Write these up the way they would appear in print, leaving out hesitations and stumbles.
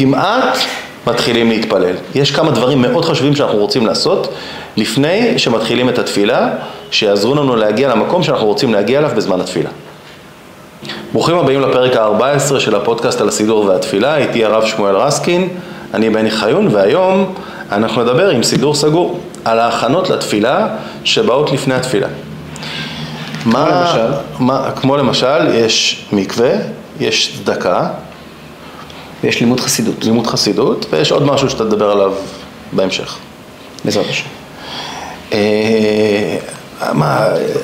כמעט מתחילים להתפלל. יש כמה דברים מאוד חשובים שאנחנו רוצים לעשות לפני שמתחילים את התפילה, שיעזרו לנו להגיע למקום שאנחנו רוצים להגיע אליו בזמן התפילה. ברוכים הבאים לפרק ה-14 של הפודקאסט על הסידור והתפילה. איתי הרב שמואל רסקין, אני בני חיון, והיום אנחנו נדבר עם סידור סגור על ההכנות לתפילה שבאות לפני התפילה. כמו למשל, יש מקווה, יש צדקה, יש לימוד חסידות. לימוד חסידות, ויש עוד משהו שאתה תדבר עליו בהמשך. בעזרת השם.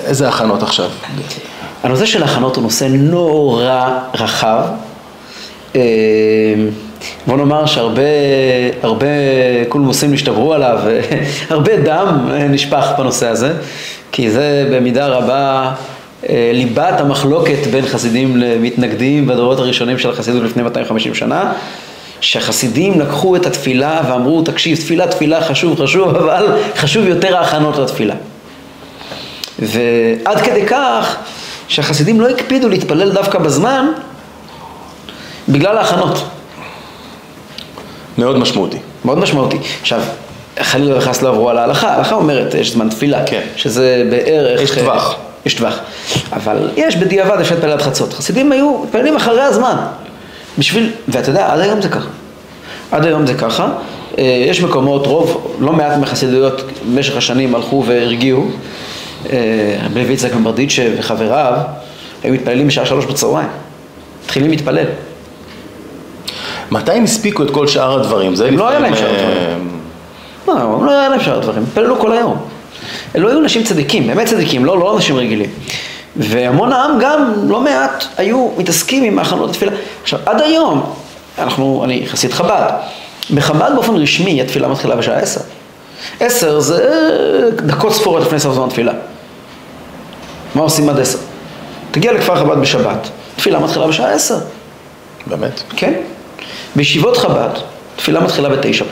איזה הכנות עכשיו? הנושא של הכנות הוא נושא נורא רחב. בוא נאמר שהרבה קולמוסים נשתברו עליו, הרבה דם נשפך בנושא הזה, כי זה במידה רבה ליבת המחלוקת בין חסידים למתנגדים בדורות הראשונים של החסידות לפני 250 שנה, שהחסידים לקחו את התפילה ואמרו, תקשיב, תפילה חשוב, אבל חשוב יותר ההכנות לתפילה. ועד כדי כך שהחסידים לא הקפידו להתפלל דווקא בזמן בגלל ההכנות. מאוד משמעותי. מאוד משמעותי. עכשיו, חלילה וחס לא עברו על ההלכה. ההלכה אומרת, יש זמן תפילה. כן. שזה בערך... יש טווח. יש טווח. אבל יש בדיעבד אפשר להתפלל עד חצות. חסידים היו מתפללים אחרי הזמן. בשביל... ואתה יודע, עד היום זה ככה. עד היום זה ככה. יש מקומות, רוב, לא מעט מחסידויות במשך השנים הלכו והרגיעו. רבי ויצחק מברדיצ'ה וחבריו היו מתפללים בשעה 3:00 בצהריים. מתחילים להתפלל. מתי הם הספיקו את כל שאר הדברים? הם לא היה להם שאר הדברים. לא היה להם שאר הדברים. פללו כל היום. לא היו אנשים צדיקים, באמת צדיקים, לא אנשים רגילים. והמון העם גם לא מעט היו מתעסקים עם ההכנות לתפילה. עכשיו, עד היום, אני חסיד חב"ד. בחב"ד באופן רשמי התפילה מתחילה בשעה 10. 10 זה דקות ספורות לפני סוף זמן תפילה. מה עושים עד 10? תגיע לכפר חב"ד בשבת, תפילה מתחילה בשעה 10. באמת? כן. בישיבות חב"ד, תפילה מתחילה ב9+,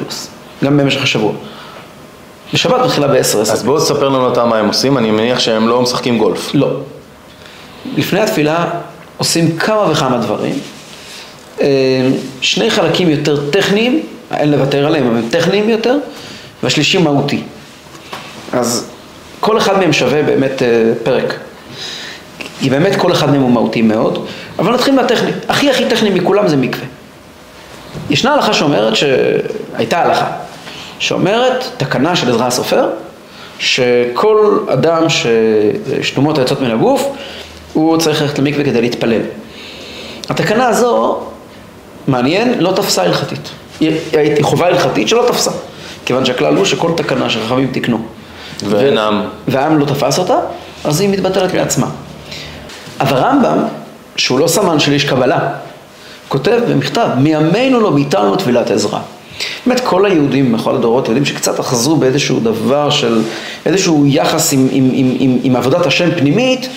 גם במשך השבוע. בשבת מתחילה ב10. אז בואו תספר לנו אותם מה הם עושים, אני מניח שהם לא משחקים גולף. לא. לפני התפילה עושים כמה וכמה דברים. שני חלקים יותר טכניים, אין לוותר עליהם, הם טכניים יותר, והשלישי מהותי. אז כל אחד מהם שווה באמת פרק. כי באמת כל אחד מהם הוא מהותי מאוד, אבל נתחיל מהטכני. הכי טכני מכולם זה מקווה. ישנה הלכה שאומרת שהייתה הלכה, שאומרת תקנה של עזרא הסופר, שכל אדם ששתומות היוצאות מן הגוף, הוא צריך ללכת למקווה כדי להתפלל. התקנה הזו, מעניין, לא תפסה הלכתית. היא חובה הלכתית שלא תפסה. כיוון שהכלל הוא שכל תקנה שחכמים תקנו. והעם לא תפס אותה, אז היא מתבטלת מעצמה. אבל רמב"ם, שהוא לא סמן של איש קבלה, כותב במכתב, מימינו לא ביטלנו תפילת עזרא. באמת כל היהודים, בכל הדורות, יודעים שקצת אחזו באיזשהו דבר של, איזשהו יחס עם עבודת השם פנימית,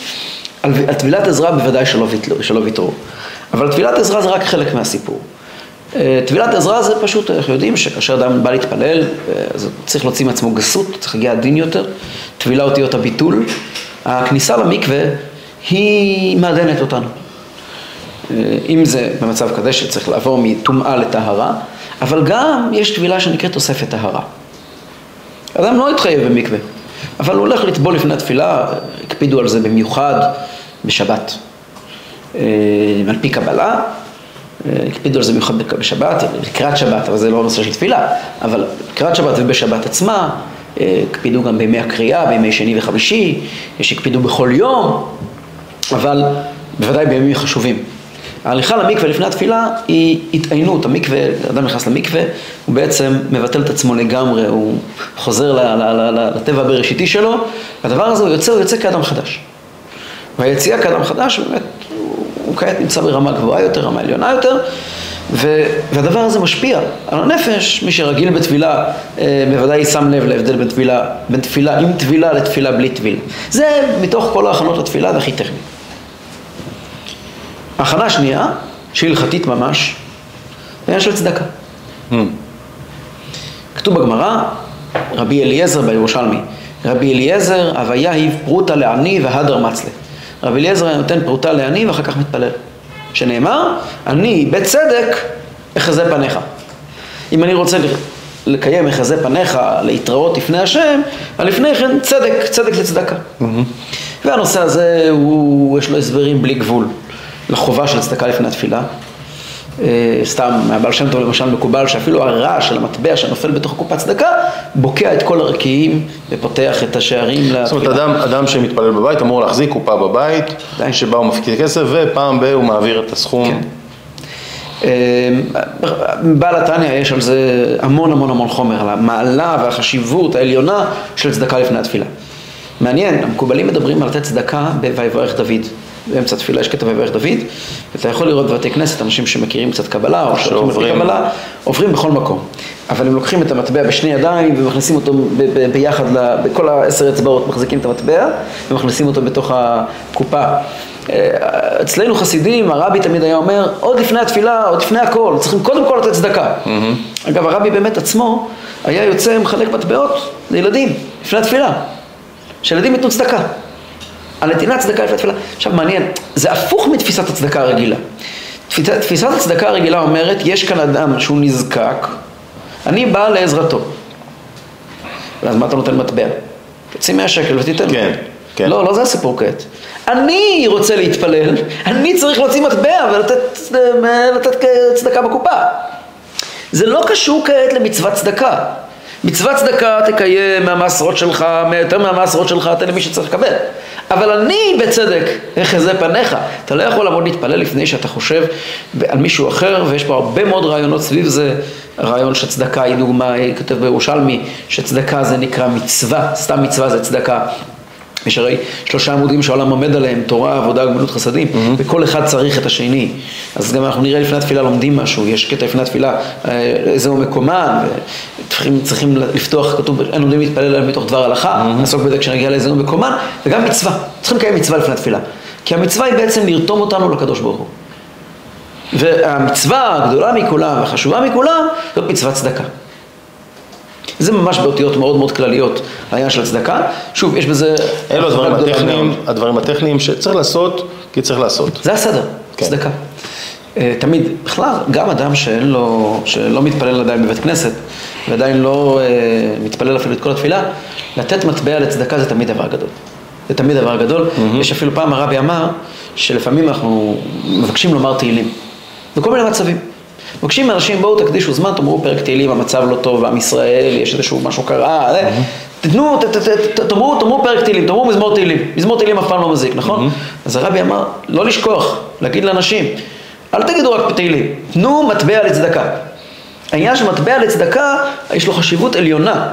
על תפילת עזרא בוודאי שלא ויתרו. אבל תפילת עזרא זה רק חלק מהסיפור. תפילת עזרא זה פשוט, אנחנו יודעים שכאשר אדם בא להתפלל, אז צריך להוציא מעצמו גסות, צריך להגיע עדין יותר, תפילה אותיות הביטול. הכניסה למקווה היא מעדנת אותנו. אם זה במצב כזה שצריך לעבור מטומאה לטהרה, אבל גם יש תפילה שנקראת תוספת טהרה. אדם לא התחייב במקווה, אבל הוא הולך לטבול לפני התפילה, הקפידו על זה במיוחד בשבת. על פי קבלה, הקפידו על זה במיוחד בשבת, לקראת שבת, אבל זה לא נושא של תפילה, אבל לקראת שבת ובשבת עצמה, הקפידו גם בימי הקריאה, בימי שני וחמישי, יש הקפידו בכל יום, אבל בוודאי בימים חשובים. ההליכה למקווה לפני התפילה היא התעיינות, המקווה, אדם נכנס למקווה, הוא בעצם מבטל את עצמו לגמרי, הוא חוזר לטבע בראשיתי שלו, והדבר הזה הוא יוצא כאדם חדש. והיציאה כאדם חדש, באמת, הוא כעת נמצא ברמה גבוהה יותר, רמה עליונה יותר, והדבר הזה משפיע על הנפש, מי שרגיל בתפילה, בוודאי שם לב להבדל בין תפילה עם תפילה לתפילה בלי תפילה. זה מתוך כל ההכנות לתפילה והכי טכני. ההכנה השנייה, שהיא הלכתית ממש, בעניין של צדקה. כתוב בגמרא, רבי אליעזר בירושלמי, רבי אליעזר, הוויה היא פרוטה לעני והדר מצלה. רבי אליעזר נותן פרוטה לעני ואחר כך מתפלל. שנאמר, אני בצדק אחזה פניך. אם אני רוצה לקיים מחזה פניך, להתראות לפני השם, על לפני כן צדק, צדק לצדקה. והנושא הזה, יש לו הסברים בלי גבול לחובה של צדקה לפני התפילה. סתם, מהבעל שם טוב למשל מקובל, שאפילו הרעש של המטבע שנופל בתוך קופת צדקה, בוקע את כל הרקיעים ופותח את השערים לתפילה. זאת אומרת, אדם שמתפלל בבית אמור להחזיק קופה בבית, שבה הוא מפקיד כסף, ופעם בה הוא מעביר את הסכום. בעל התניא יש על זה המון המון המון חומר, על המעלה והחשיבות העליונה של צדקה לפני התפילה. מעניין, המקובלים מדברים על לתת צדקה בויברך דוד. באמצע תפילה יש קטע בויברך דוד, ואתה יכול לראות בבתי כנסת אנשים שמכירים קצת קבלה או שעוברים קבלה, עוברים בכל מקום. אבל הם לוקחים את המטבע בשני ידיים ומכניסים אותו ביחד, בכל 10 אצבעות מחזיקים את המטבע ומכניסים אותו בתוך הקופה. אצלנו חסידים, הרבי תמיד היה אומר, עוד לפני התפילה, עוד לפני הכל, צריכים קודם כל לתת צדקה. אגב, הרבי באמת עצמו היה יוצא מחלק מטבעות לילדים, לפני התפילה, שילדים יתנו צדקה. הנתינת צדקה לפני התפילה. עכשיו מעניין, זה הפוך מתפיסת הצדקה הרגילה. תפיסת הצדקה הרגילה אומרת, יש כאן אדם שהוא נזקק, אני בא לעזרתו. ואז מה אתה נותן מטבע? תוציא 100 שקל ותיתן. כן. כן. לא, לא זה הסיפור כעת. אני רוצה להתפלל, אני צריך להוציא מטבע ולתת צדקה בקופה. זה לא קשור כעת למצוות צדקה. מצוות צדקה תקיים מהמעשרות שלך, יותר מהמעשרות שלך, תן למי שצריך לקבל. אבל אני בצדק אחזה פניך. אתה לא יכול לעמוד להתפלל לפני שאתה חושב על מישהו אחר, ויש פה הרבה מאוד רעיונות סביב זה. הרעיון שצדקה היא דוגמה, היא כותב בירושלמי, שצדקה זה נקרא מצווה, סתם מצווה זה צדקה. יש הרי 3 עמודים שהעולם עומד עליהם, תורה, עבודה, גמילות חסדים, וכל אחד צריך את השני. אז גם אנחנו נראה לפני התפילה לומדים משהו, יש קטע לפני התפילה, זהו מקומן, צריכים לפתוח, כתוב, אין לומדים להתפלל עליהם מתוך דבר הלכה, נעסוק בזה כשנגיע לאיזהו מקומן, וגם מצווה, צריכים לקיים מצווה לפני התפילה, כי המצווה היא בעצם לרתום אותנו לקדוש ברוך הוא. והמצווה הגדולה מכולם, החשובה מכולם, זאת מצוות צדקה. זה ממש באותיות מאוד מאוד כלליות, העניין של הצדקה. שוב, יש בזה... אלו הדברים הטכניים שצריך לעשות, כי צריך לעשות. זה הסדר, צדקה. תמיד, בכלל, גם אדם שלא מתפלל עדיין בבית כנסת, ועדיין לא מתפלל אפילו את כל התפילה, לתת מטבע לצדקה זה תמיד דבר גדול. זה תמיד דבר גדול. יש אפילו פעם הרבי אמר, שלפעמים אנחנו מבקשים לומר תהילים. בכל מיני מצבים. מבקשים מאנשים, בואו תקדישו זמן, תאמרו פרק תהילים, המצב לא טוב, עם ישראל, יש איזשהו משהו קרה, תתנו, תאמרו פרק תהילים, תאמרו מזמור תהילים, מזמור תהילים אף פעם לא מזיק, נכון? אז הרבי אמר, לא לשכוח, להגיד לאנשים, אל תגידו רק תהילים, תנו מטבע לצדקה. העניין שמטבע לצדקה, יש לו חשיבות עליונה,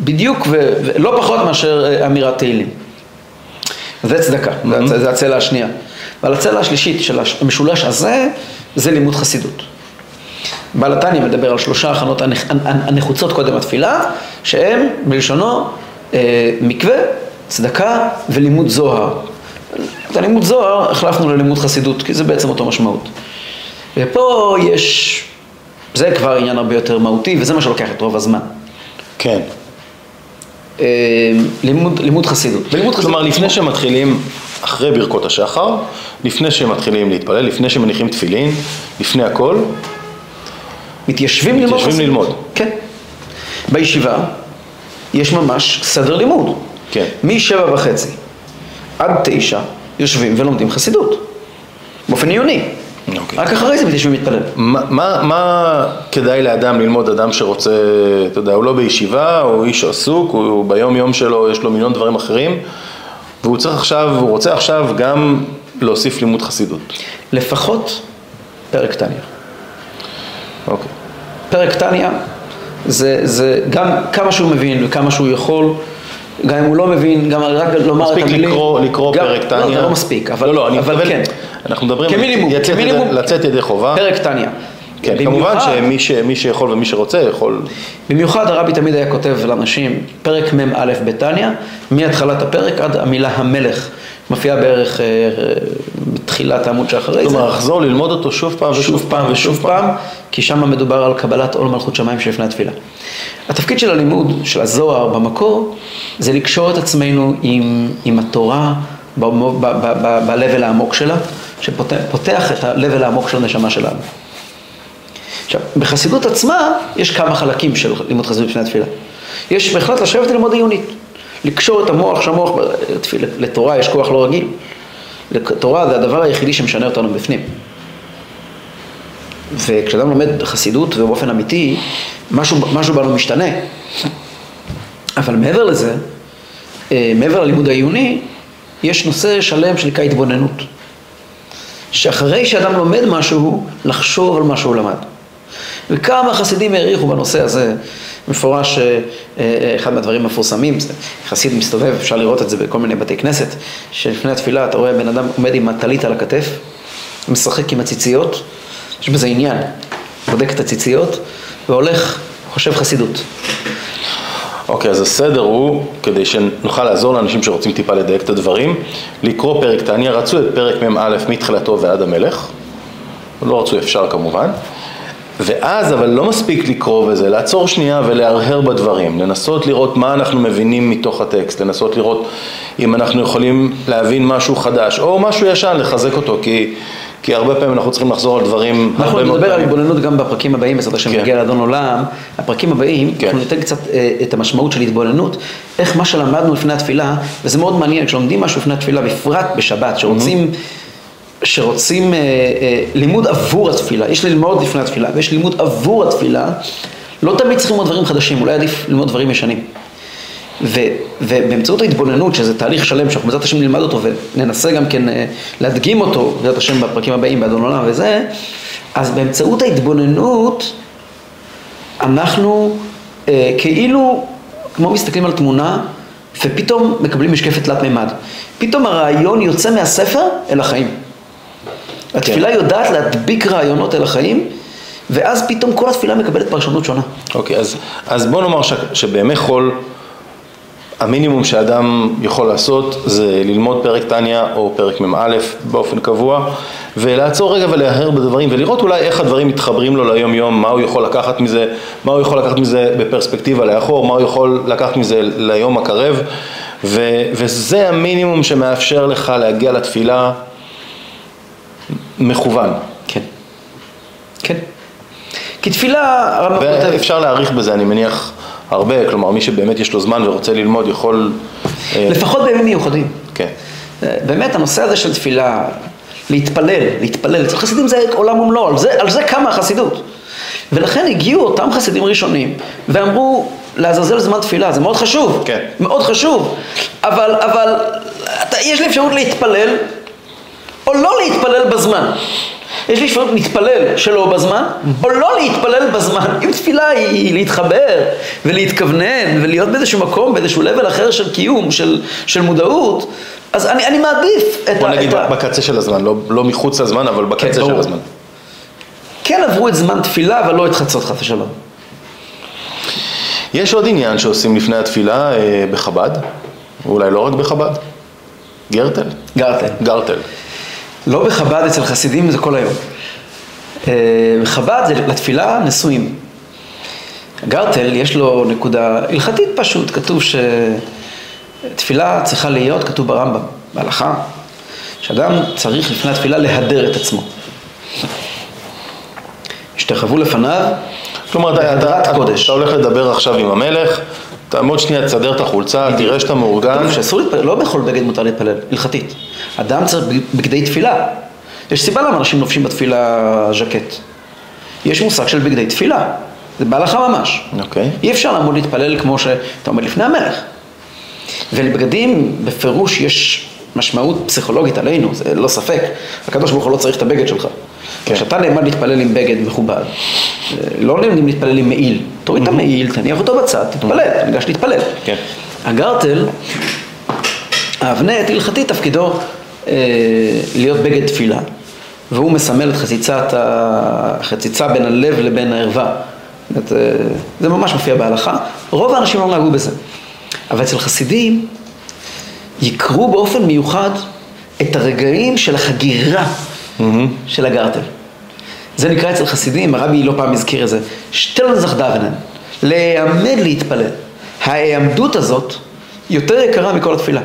בדיוק ולא פחות מאשר אמירת תהילים. זה צדקה, זה הצלע השנייה. ועל הצלע השלישית של המשולש הזה, זה לימוד חסידות. בעל התניא מדבר על 3 הכנות הנחוצות קודם התפילה, שהם בלשונו מקווה, צדקה ולימוד זוהר. את הלימוד זוהר החלפנו ללימוד חסידות, כי זה בעצם אותו משמעות. ופה יש, זה כבר עניין הרבה יותר מהותי, וזה מה שלוקח את רוב הזמן. כן. לימוד חסידות. כלומר, לפני שמתחילים, אחרי ברכות השחר, לפני שמתחילים להתפלל, לפני שמניחים תפילין, לפני הכל, מתיישבים ללמוד. כן. בישיבה יש ממש סדר לימוד. כן. מ-7:30 עד 9 יושבים ולומדים חסידות. באופן עיוני. אוקיי. רק אחרי זה מתיישבים להתפלל. מה כדאי לאדם ללמוד, אדם שרוצה, אתה יודע, הוא לא בישיבה, הוא איש עסוק, הוא ביום יום שלו, יש לו מיליון דברים אחרים, והוא צריך עכשיו, הוא רוצה עכשיו גם להוסיף לימוד חסידות. לפחות פרק תניא. אוקיי. פרק תניא זה גם כמה שהוא מבין וכמה שהוא יכול, גם אם הוא לא מבין, גם רק לומר את המילים. מספיק לקרוא פרק תניא. לא, זה לא מספיק, אבל כן. אנחנו מדברים לצאת ידי חובה. פרק תניא. כן, כמובן שמי שיכול ומי שרוצה יכול. במיוחד הרבי תמיד היה כותב לאנשים, פרק מ"א בתניא, מהתחלת הפרק עד המילה המלך. מופיעה בערך בתחילת העמוד שאחרי זה. כלומר, אחזור ללמוד אותו שוב פעם ושוב פעם ושוב פעם, כי שם מדובר על קבלת עול מלכות שמיים שלפני התפילה. התפקיד של הלימוד, של הזוהר במקור, זה לקשור את עצמנו עם התורה ב-level העמוק שלה, שפותח את ה-level העמוק של הנשמה שלנו. עכשיו, בחסידות עצמה יש כמה חלקים של לימוד חסידות בפני התפילה. יש בהחלט לשבת ללמוד עיונית, לקשור את המוח, שהמוח, לתורה יש כוח לא רגיל. לתורה זה הדבר היחידי שמשנה אותנו בפנים. וכשאדם לומד חסידות ובאופן אמיתי, משהו בנו משתנה. אבל מעבר לזה, מעבר ללימוד העיוני, יש נושא שלם של התבוננות. שאחרי שאדם לומד משהו, לחשוב על מה שהוא למד. וכמה חסידים העריכו בנושא הזה, מפורש אחד מהדברים המפורסמים, חסיד מסתובב, אפשר לראות את זה בכל מיני בתי כנסת, שלפני התפילה אתה רואה בן אדם עומד עם הטלית על הכתף, משחק עם הציציות, יש בזה עניין, בודק את הציציות, והולך, חושב חסידות. אוקיי, אז הסדר הוא, כדי שנוכל לעזור לאנשים שרוצים טיפה לדייק את הדברים, לקרוא פרק תניא, רצו את פרק מ"א מתחילתו ועד המלך, לא רצו אפשר כמובן, ואז אבל לא מספיק לקרוא וזה, לעצור שנייה ולהרהר בדברים, לנסות לראות מה אנחנו מבינים מתוך הטקסט, לנסות לראות אם אנחנו יכולים להבין משהו חדש, או משהו ישן, לחזק אותו, כי הרבה פעמים אנחנו צריכים לחזור על דברים. אנחנו נדבר על התבוננות גם בפרקים הבאים, בסדר שמגיע לאדון עולם, הפרקים הבאים, אנחנו ניתן קצת את המשמעות של התבוננות, איך מה שלמדנו לפני התפילה, וזה מאוד מעניין, כשלומדים משהו לפני התפילה, בפרט בשבת, שרוצים לימוד עבור התפילה, יש ללמוד לפני התפילה, ויש לימוד עבור התפילה, לא תמיד צריכים ללמוד דברים חדשים, אולי עדיף ללמוד דברים ישנים. ובאמצעות ההתבוננות, שזה תהליך שלם, שאנחנו בעזרת השם נלמד אותו וננסה גם כן להדגים אותו, בעזרת השם בפרקים הבאים, באדון עולם וזה, אז באמצעות ההתבוננות, אנחנו כאילו, כמו מסתכלים על תמונה, ופתאום מקבלים משקפת תלת מימד. פתאום הרעיון יוצא מהספר אל החיים. התפילה יודעת להדביק רעיונות אל החיים, ואז פתאום כל התפילה מקבלת פרשנות שונה. אוקיי, אז בוא נאמר שבימי חול, המינימום שאדם יכול לעשות זה ללמוד פרק תניא או פרק מ"א באופן קבוע, ולעצור רגע ולהרהר בדברים ולראות אולי איך הדברים מתחברים לו ליום יום, מה הוא יכול לקחת מזה, מה הוא יכול לקחת מזה בפרספקטיבה לאחור, מה הוא יכול לקחת מזה ליום הקרב, וזה המינימום שמאפשר לך להגיע לתפילה מכוון. כן. כן. כי תפילה... ואפשר להעריך בזה, אני מניח... הרבה, כלומר, מי שבאמת יש לו זמן ורוצה ללמוד יכול... לפחות בימים מיוחדים. כן. באמת, הנושא הזה של תפילה, להתפלל. אצל חסידים זה עולם ומלואו, על זה קמה החסידות. ולכן הגיעו אותם חסידים ראשונים, ואמרו, לעזאזל זמן תפילה, זה מאוד חשוב. כן. מאוד חשוב. אבל יש לי אפשרות להתפלל, או לא להתפלל בזמן. יש לי אפשרות להתפלל שלא בזמן, או לא להתפלל בזמן. אם תפילה היא להתחבר ולהתכוונן ולהיות באיזשהו מקום, באיזשהו לבל אחר של קיום, של מודעות, אז אני מעדיף את ה... בוא נגיד בקצה של הזמן, לא מחוץ לזמן, אבל בקצה של הזמן. כן עברו את זמן תפילה, אבל לא את חצות חס ושלום. יש עוד עניין שעושים לפני התפילה בחב"ד, ואולי לא רק בחב"ד. גרטל. לא בחב"ד, אצל חסידים זה כל היום. בחב"ד זה לתפילה נשואים. גרטל יש לו נקודה הלכתית פשוט, כתוב שתפילה צריכה להיות, כתוב ברמב"ם, בהלכה, שאדם צריך לפני התפילה להדר את עצמו. השתחוו לפניו, כלומר, בהדרת קודש. אתה הולך לדבר עכשיו עם המלך, תעמוד שנייה, תסדר את החולצה, תראה שאתה מאורגן. שאסור להתפלל, לא בכל בגד מותר להתפלל, הלכתית. אדם צריך בגדי תפילה. יש סיבה למה אנשים לובשים בתפילה ז'קט. יש מושג של בגדי תפילה. זה בהלכה ממש. אי אפשר לעמוד להתפלל כמו שאתה עומד לפני המלך. ולבגדים בפירוש יש משמעות פסיכולוגית עלינו, זה לא ספק. הקדוש ברוך הוא לא צריך את הבגד שלך. כשאתה נעמד להתפלל עם בגד מכובד, לא נעמדים להתפלל עם מעיל. תוריד את המעיל, תניח אותו בצד, תתפלל, תניגש להתפלל. הגרטל, האבנט, הלכתי תפקידו להיות בגד תפילה, והוא מסמל את חציצה בין הלב לבין הערווה. זה ממש מופיע בהלכה. רוב האנשים לא נהגו בזה. אבל אצל חסידים יקרו באופן מיוחד את הרגעים של החגירה של הגרטל. זה נקרא אצל חסידים, הרבי לא פעם הזכיר את זה, שטלן זכדוונן, להיעמד להתפלל. ההיעמדות הזאת יותר יקרה מכל התפילה.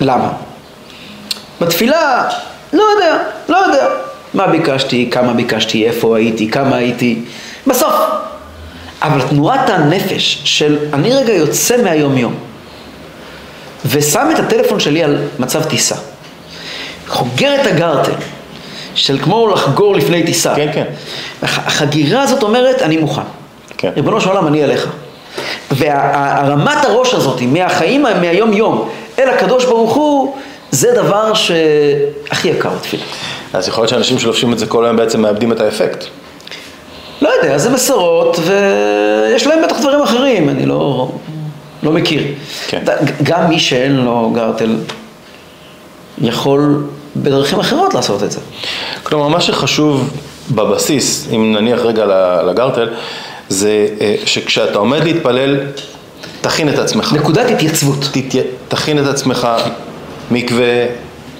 למה? בתפילה, לא יודע, מה ביקשתי, כמה ביקשתי, איפה הייתי, כמה הייתי, בסוף. אבל תנועת הנפש של אני רגע יוצא מהיום יום, ושם את הטלפון שלי על מצב טיסה, חוגר את הגרטן, של כמו לחגור לפני טיסה. כן, כן. החגירה הזאת אומרת, אני מוכן. כן. ריבונו של עולם, אני עליך. והרמת הראש הזאת, מהחיים, מהיום יום, אל הקדוש ברוך הוא, זה דבר שהכי יקר תפילה. אז יכול להיות שאנשים שלובשים את זה כל היום בעצם מאבדים את האפקט. לא יודע, זה מסורות, ויש להם בטח דברים אחרים, אני לא מכיר. כן. גם מי שאין לו גרטל, יכול בדרכים אחרות לעשות את זה. כלומר, מה שחשוב בבסיס, אם נניח רגע לגרטל, זה שכשאתה עומד להתפלל, תכין את עצמך. נקודת התייצבות. תכין את עצמך, מקווה,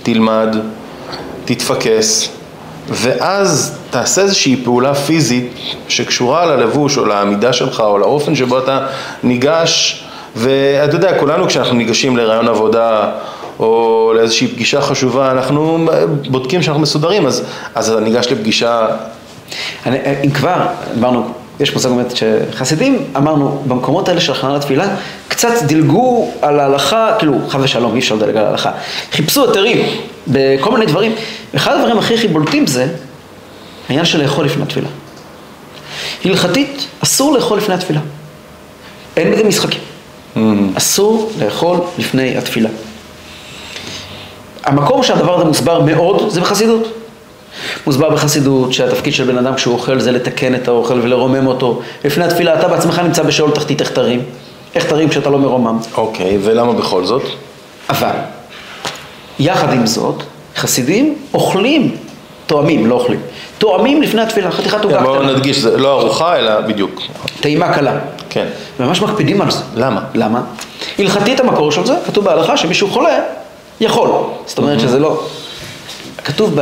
תלמד, תתפקס, ואז תעשה איזושהי פעולה פיזית שקשורה ללבוש או לעמידה שלך או לאופן שבו אתה ניגש, ואתה יודע, כולנו כשאנחנו ניגשים לרעיון עבודה או לאיזושהי פגישה חשובה, אנחנו בודקים שאנחנו מסודרים, אז אתה ניגש לפגישה. אם כבר, אמרנו, יש מושג באמת שחסידים, אמרנו, במקומות האלה של הכנה לתפילה, קצת דילגו על ההלכה, כאילו, חד ושלום, אי אפשר לדלג על ההלכה. חיפשו היתרים בכל מיני דברים. אחד הדברים הכי בולטים זה, העניין של לאכול לפני התפילה. הלכתית, אסור לאכול לפני התפילה. אין בזה משחקים. אסור לאכול לפני התפילה. המקום שהדבר הזה מוסבר מאוד, זה בחסידות. מוסבר בחסידות שהתפקיד של בן אדם כשהוא אוכל זה לתקן את האוכל ולרומם אותו. לפני התפילה אתה בעצמך נמצא בשאול תחתית איך תרים כשאתה לא מרומם. אוקיי, ולמה בכל זאת? אבל, יחד עם זאת, חסידים אוכלים, תואמים, לא אוכלים. תואמים לפני התפילה, חתיכת עוגה קטנה. בואו נדגיש, זה לא ארוחה אלא בדיוק. טעימה קלה. כן. ממש מקפידים על זה. למה? הלכתית המקור של זה, כתוב בהלכה שמישהו חולה יכול. זאת אומרת שזה לא. כתוב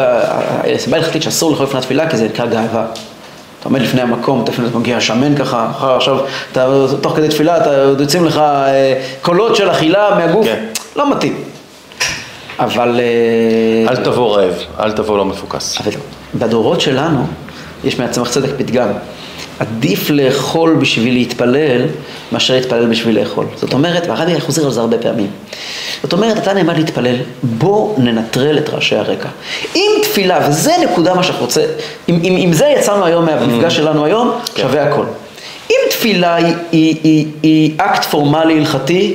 בסיבה הלכתית שאסור לאכול לפני התפילה, כי זה נקרא גאווה. אתה עומד לפני המקום, אתה מגיע שמן ככה, אחר עכשיו, תוך כדי תפילה, יוצאים לך קולות של אכילה מהגוף. לא מתאים. אבל... אל תבוא רעב, אל תבוא לא מפוקס. אבל בדורות שלנו, יש מעצמך צדק פתגם. עדיף לאכול בשביל להתפלל, מאשר להתפלל בשביל לאכול. זאת אומרת, והרבי חוזר על זה הרבה פעמים. זאת אומרת, אתה נעמד להתפלל, בוא ננטרל את רעשי הרקע. עם תפילה, וזה נקודה מה שאנחנו רוצה, אם זה יצאנו היום מהמפגש שלנו היום, שווה הכל. אם תפילה היא אקט פורמלי, הלכתי,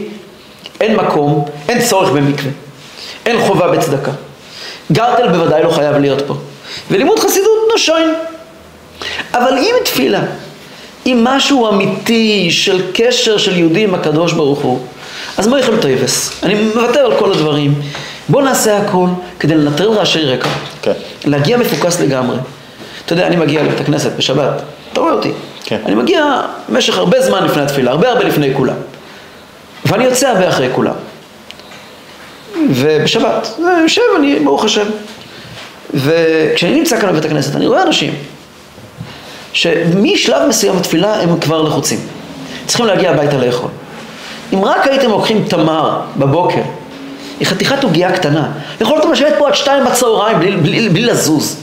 אין מקום, אין צורך במקווה, אין חובה בצדקה. גרטל בוודאי לא חייב להיות פה. ולימוד חסידות נושאים. אבל אם תפילה, אם משהו אמיתי של קשר של יהודי עם הקדוש ברוך הוא, אז מה יחלו תיבס? אני מבטא על כל הדברים. בוא נעשה הכל כדי לנטרל רעשי רקע. כן. להגיע מפוקס לגמרי. אתה יודע, אני מגיע לבית הכנסת בשבת. אתה רואה אותי. כן. אני מגיע במשך הרבה זמן לפני התפילה, הרבה לפני כולם. ואני יוצא הרבה אחרי כולם. ובשבת, אני יושב, אני ברוך השם. וכשאני נמצא כאן בבית הכנסת, אני רואה אנשים. שמשלב מסוים התפילה הם כבר לחוצים. צריכים להגיע הביתה לאכול. אם רק הייתם לוקחים תמר בבוקר, היא חתיכת עוגיה קטנה. יכולתם לשבת פה עד 2:00 בצהריים בלי לזוז.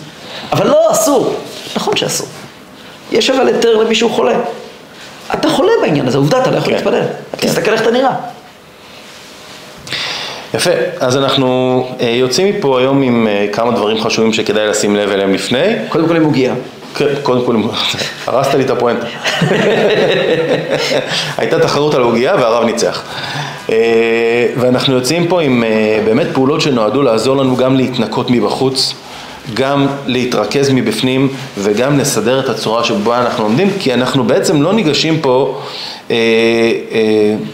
אבל לא, אסור. נכון שאסור. יש אבל יותר למישהו חולה. אתה חולה בעניין הזה, עובדה, אתה לא יכול להתפלל. תסתכל איך אתה נראה. יפה, אז אנחנו יוצאים מפה היום עם כמה דברים חשובים שכדאי לשים לב אליהם לפני. קודם כל עם עוגיה. קודם כל, הרסת לי את הפואנטה. הייתה תחרות על הוגיה והרב ניצח. ואנחנו יוצאים פה עם באמת פעולות שנועדו לעזור לנו גם להתנקות מבחוץ, גם להתרכז מבפנים וגם לסדר את הצורה שבה אנחנו עומדים, כי אנחנו בעצם לא ניגשים פה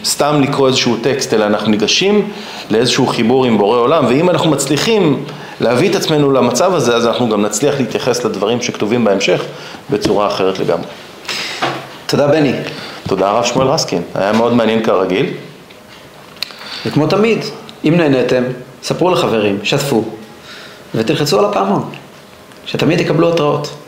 סתם לקרוא איזשהו טקסט, אלא אנחנו ניגשים לאיזשהו חיבור עם בורא עולם, ואם אנחנו מצליחים להביא את עצמנו למצב הזה, אז אנחנו גם נצליח להתייחס לדברים שכתובים בהמשך בצורה אחרת לגמרי. תודה בני. תודה הרב שמואל רסקין. היה מאוד מעניין כרגיל. וכמו תמיד, אם נהניתם, ספרו לחברים, שתפו, ותלחצו על הפעמון, שתמיד יקבלו התראות.